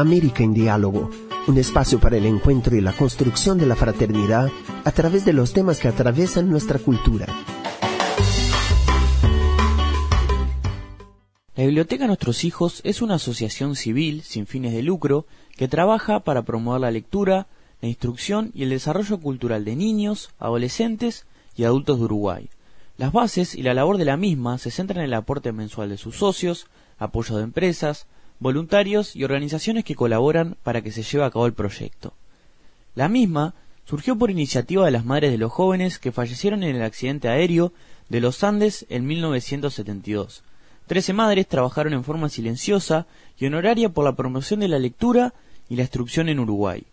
América en Diálogo, un espacio para el encuentro y la construcción de la fraternidad a través de los temas que atraviesan nuestra cultura. La Biblioteca Nuestros Hijos es una asociación civil sin fines de lucro que trabaja para promover la lectura, la instrucción y el desarrollo cultural de niños, adolescentes y adultos de Uruguay. Las bases y la labor de la misma se centran en el aporte mensual de sus socios, apoyo de empresas, voluntarios y organizaciones que colaboran para que se lleve a cabo el proyecto. La misma surgió por iniciativa de las madres de los jóvenes que fallecieron en el accidente aéreo de los Andes en 1972. 13 madres trabajaron en forma silenciosa y honoraria por la promoción de la lectura y la instrucción en Uruguay.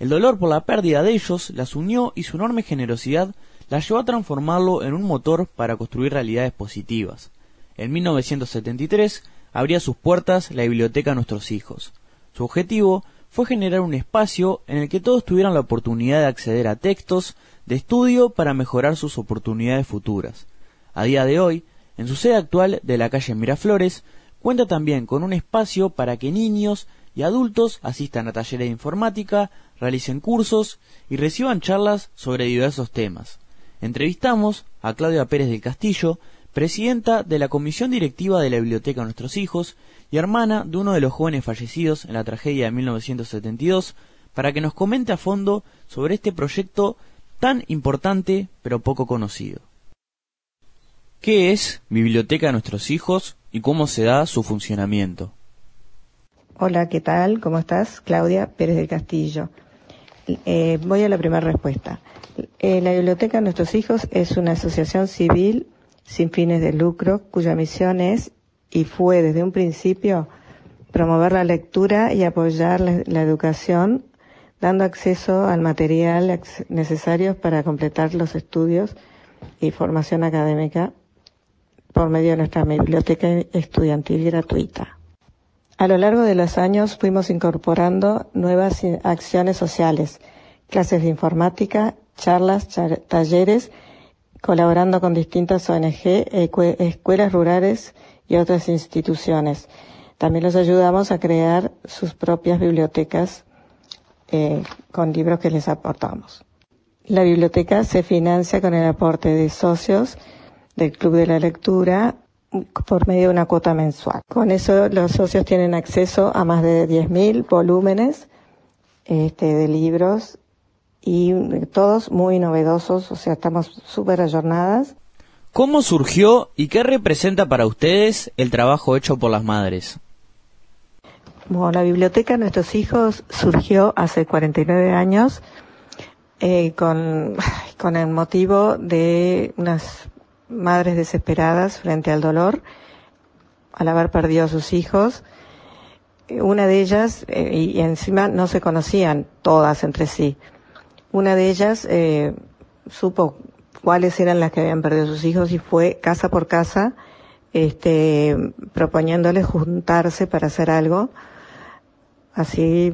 El dolor por la pérdida de ellos las unió y su enorme generosidad las llevó a transformarlo en un motor para construir realidades positivas. En 1973 abría sus puertas la Biblioteca Nuestros Hijos. Su objetivo fue generar un espacio en el que todos tuvieran la oportunidad de acceder a textos de estudio para mejorar sus oportunidades futuras. A día de hoy, en su sede actual de la calle Miraflores, cuenta también con un espacio para que niños y adultos asistan a talleres de informática, realicen cursos y reciban charlas sobre diversos temas. Entrevistamos a Claudia Pérez del Castillo, presidenta de la Comisión Directiva de la Biblioteca Nuestros Hijos y hermana de uno de los jóvenes fallecidos en la tragedia de 1972, para que nos comente a fondo sobre este proyecto tan importante pero poco conocido. ¿Qué es Biblioteca Nuestros Hijos y cómo se da su funcionamiento? Hola, ¿qué tal? ¿Cómo estás? Claudia Pérez del Castillo. Voy a la primera respuesta. La Biblioteca Nuestros Hijos es una asociación civil sin fines de lucro, cuya misión es, y fue desde un principio, promover la lectura y apoyar la educación, dando acceso al material necesario para completar los estudios y formación académica por medio de nuestra biblioteca estudiantil gratuita. A lo largo de los años fuimos incorporando nuevas acciones sociales, clases de informática, charlas, talleres, colaborando con distintas ONG, escuelas rurales y otras instituciones. También los ayudamos a crear sus propias bibliotecas con libros que les aportamos. La biblioteca se financia con el aporte de socios del Club de la Lectura por medio de una cuota mensual. Con eso los socios tienen acceso a más de 10.000 volúmenes de libros, y todos muy novedosos, o sea, estamos súper ayornadas. ¿Cómo surgió y qué representa para ustedes el trabajo hecho por las madres? Bueno, la Biblioteca Nuestros Hijos surgió hace 49 años con el motivo de unas madres desesperadas frente al dolor al haber perdido a sus hijos. Una de ellas, y encima no se conocían todas entre sí. Una de ellas supo cuáles eran las que habían perdido sus hijos y fue casa por casa proponiéndoles juntarse para hacer algo. Así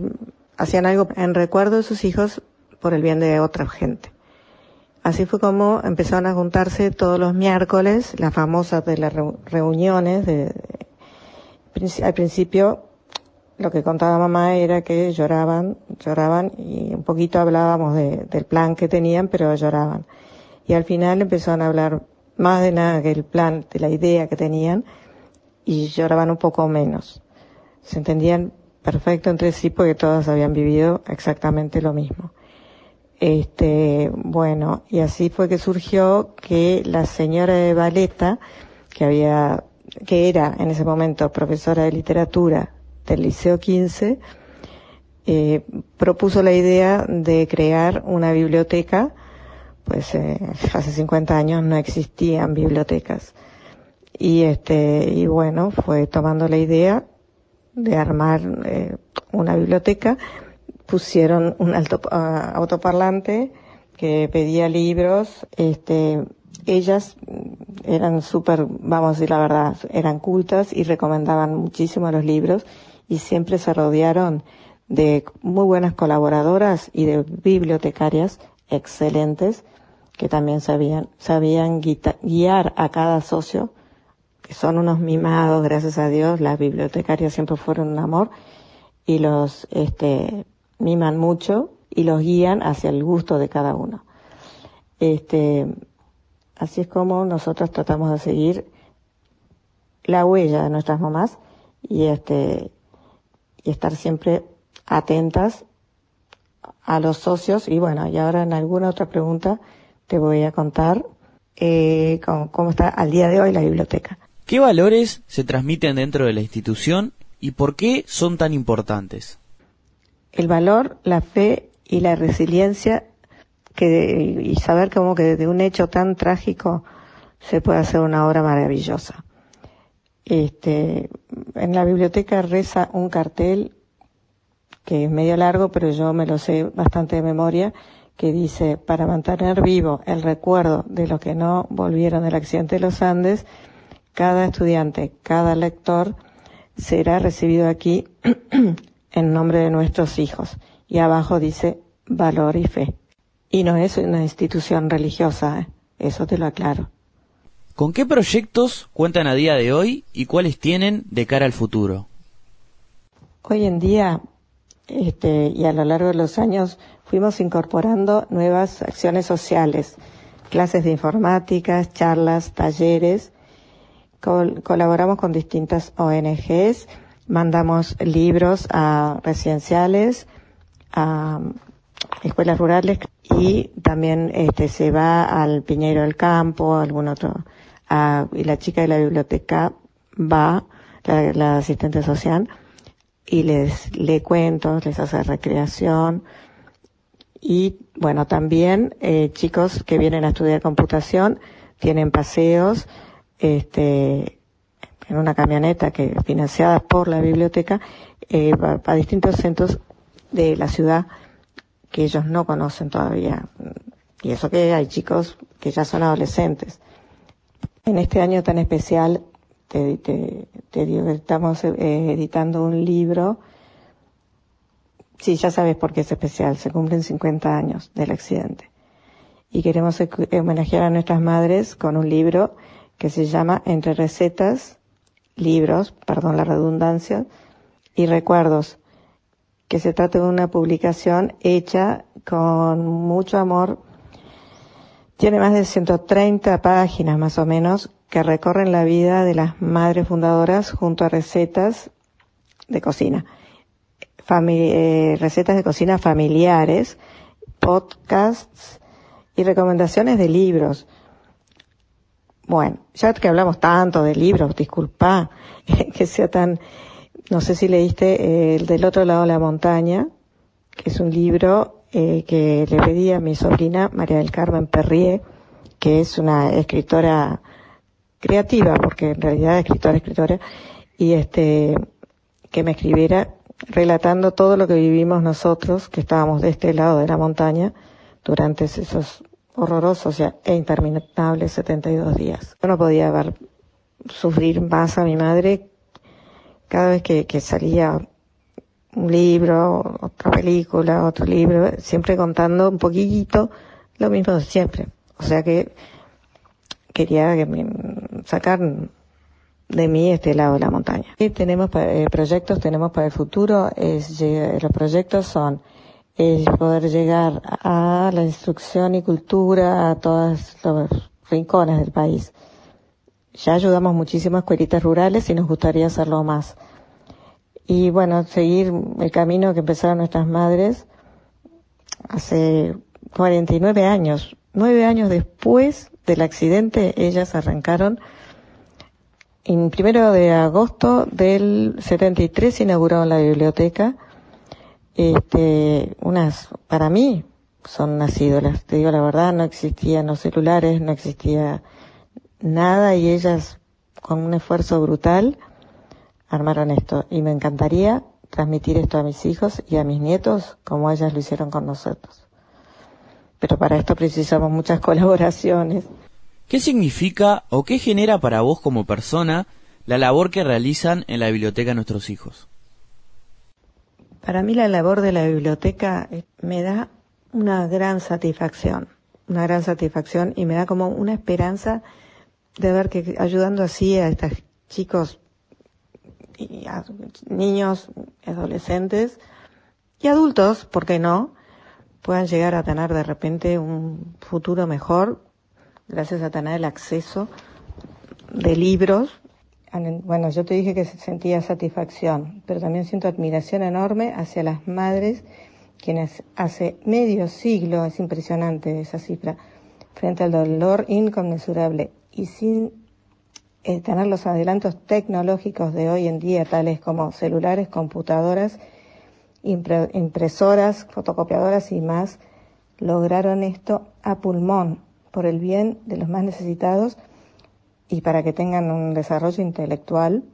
hacían algo en recuerdo de sus hijos por el bien de otra gente. Así fue como empezaron a juntarse todos los miércoles, las famosas de las reuniones. Al principio, lo que contaba mamá era que lloraban y un poquito hablábamos del plan que tenían, pero lloraban. Y al final empezaron a hablar más de nada que el plan, de la idea que tenían, y lloraban un poco menos. Se entendían perfecto entre sí porque todas habían vivido exactamente lo mismo. Bueno, y así fue que surgió que la señora de Valeta, que era en ese momento profesora de literatura del Liceo 15, propuso la idea de crear una biblioteca, pues hace 50 años no existían bibliotecas. Y bueno, fue tomando la idea de armar una biblioteca. Pusieron un autoparlante que pedía libros. Ellas eran súper, vamos a decir la verdad, eran cultas y recomendaban muchísimo los libros, y siempre se rodearon de muy buenas colaboradoras y de bibliotecarias excelentes que también sabían guiar a cada socio, que son unos mimados, gracias a Dios. Las bibliotecarias siempre fueron un amor, y los miman mucho y los guían hacia el gusto de cada uno. Así es como nosotros tratamos de seguir la huella de nuestras mamás y estar siempre atentas a los socios. Y bueno, y ahora en alguna otra pregunta te voy a contar cómo está al día de hoy la biblioteca. ¿Qué valores se transmiten dentro de la institución y por qué son tan importantes? El valor, la fe y la resiliencia, y saber cómo que de un hecho tan trágico se puede hacer una obra maravillosa. En la biblioteca reza un cartel que es medio largo, pero yo me lo sé bastante de memoria, que dice: para mantener vivo el recuerdo de los que no volvieron del accidente de los Andes, cada estudiante, cada lector será recibido aquí en nombre de nuestros hijos. Y abajo dice valor y fe. Y no es una institución religiosa, eso te lo aclaro. ¿Con qué proyectos cuentan a día de hoy y cuáles tienen de cara al futuro? Hoy en día y a lo largo de los años fuimos incorporando nuevas acciones sociales, clases de informática, charlas, talleres. Colaboramos con distintas ONGs, mandamos libros a residenciales, a escuelas rurales, y también se va al Piñero del Campo, algún otro, y la chica de la biblioteca va, la asistente social, y les lee cuentos, les hace recreación. Y bueno, también chicos que vienen a estudiar computación tienen paseos en una camioneta que financiada por la biblioteca a distintos centros de la ciudad que ellos no conocen todavía, y eso que hay chicos que ya son adolescentes. En este año tan especial te digo que estamos editando un libro. Sí, ya sabes por qué es especial, se cumplen 50 años del accidente y queremos homenajear a nuestras madres con un libro que se llama Entre Recetas, Libros, perdón la redundancia, y Recuerdos, que se trata de una publicación hecha con mucho amor. Tiene más de 130 páginas más o menos que recorren la vida de las madres fundadoras junto a recetas de cocina, recetas de cocina familiares, podcasts y recomendaciones de libros. Bueno, ya que hablamos tanto de libros, disculpa que sea tan... No sé si leíste el del otro lado de la montaña, que es un libro que le pedí a mi sobrina María del Carmen Perrier, que es una escritora creativa, porque en realidad es escritora, y que me escribiera relatando todo lo que vivimos nosotros, que estábamos de este lado de la montaña durante esos horrorosos e interminables 72 días. Yo no podía ver sufrir más a mi madre. Cada vez que salía un libro, otra película, otro libro, siempre contando un poquito lo mismo de siempre. O sea que quería sacar de mí este lado de la montaña. Y tenemos proyectos, tenemos para el futuro. Los proyectos son poder llegar a la instrucción y cultura a todos los rincones del país. Ya ayudamos muchísimo a escuelitas rurales y nos gustaría hacerlo más. Y bueno, seguir el camino que empezaron nuestras madres hace 49 años. 9 años después del accidente, ellas arrancaron. En 1 de agosto del 73 inauguraron la biblioteca. Para mí, son unas ídolas. Te digo la verdad, no existían los celulares, no existía nada, y ellas con un esfuerzo brutal armaron esto, y me encantaría transmitir esto a mis hijos y a mis nietos como ellas lo hicieron con nosotros, pero para esto precisamos muchas colaboraciones. ¿Qué significa o qué genera para vos como persona la labor que realizan en la biblioteca Nuestros Hijos? Para mí la labor de la biblioteca me da una gran satisfacción y me da como una esperanza de ver que ayudando así a estos chicos y a niños, adolescentes y adultos, ¿por qué no?, puedan llegar a tener de repente un futuro mejor gracias a tener el acceso de libros. Bueno, yo te dije que sentía satisfacción, pero también siento admiración enorme hacia las madres, quienes hace medio siglo, es impresionante esa cifra, frente al dolor inconmensurable y sin tener los adelantos tecnológicos de hoy en día, tales como celulares, computadoras, impresoras, fotocopiadoras y más, lograron esto a pulmón, por el bien de los más necesitados y para que tengan un desarrollo intelectual,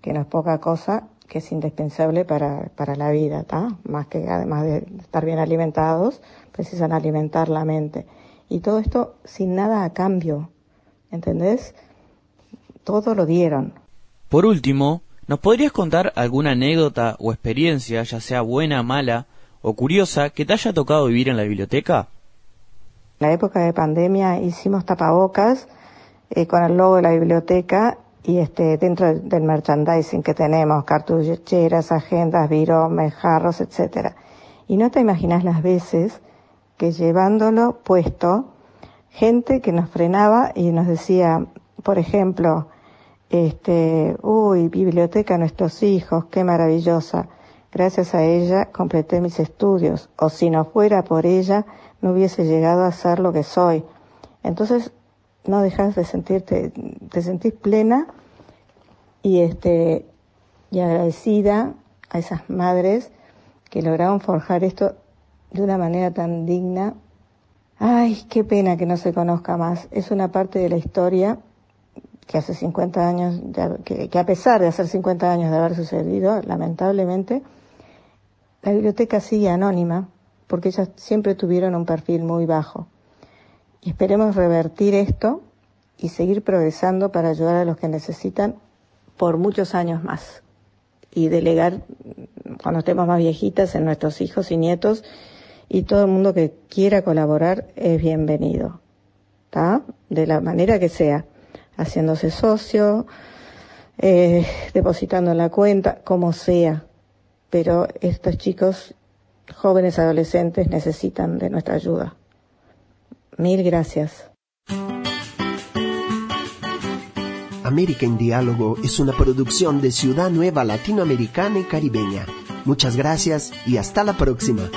que no es poca cosa, que es indispensable para la vida, ¿tá? Más que además de estar bien alimentados, precisan alimentar la mente. Y todo esto sin nada a cambio, ¿entendés? Todo lo dieron. Por último, ¿nos podrías contar alguna anécdota o experiencia, ya sea buena, mala o curiosa, que te haya tocado vivir en la biblioteca? En la época de pandemia hicimos tapabocas con el logo de la biblioteca y dentro del merchandising que tenemos, cartucheras, agendas, viromes, jarros, etcétera. Y no te imaginas las veces que llevándolo puesto, gente que nos frenaba y nos decía, por ejemplo, uy, Biblioteca Nuestros Hijos, qué maravillosa. Gracias a ella completé mis estudios, o si no fuera por ella no hubiese llegado a ser lo que soy. Entonces, no dejas de sentirte, te sentís plena y agradecida a esas madres que lograron forjar esto de una manera tan digna. Ay, qué pena que no se conozca más. Es una parte de la historia que hace 50 años, que a pesar de hacer 50 años de haber sucedido, lamentablemente, la biblioteca sigue anónima, porque ellas siempre tuvieron un perfil muy bajo. Y esperemos revertir esto y seguir progresando para ayudar a los que necesitan por muchos años más. Y delegar, cuando estemos más viejitas, en nuestros hijos y nietos, y todo el mundo que quiera colaborar es bienvenido, ¿tá? De la manera que sea, haciéndose socio, depositando en la cuenta, como sea. Pero estos chicos, jóvenes, adolescentes, necesitan de nuestra ayuda. Mil gracias. América en Diálogo es una producción de Ciudad Nueva Latinoamericana y Caribeña. Muchas gracias y hasta la próxima.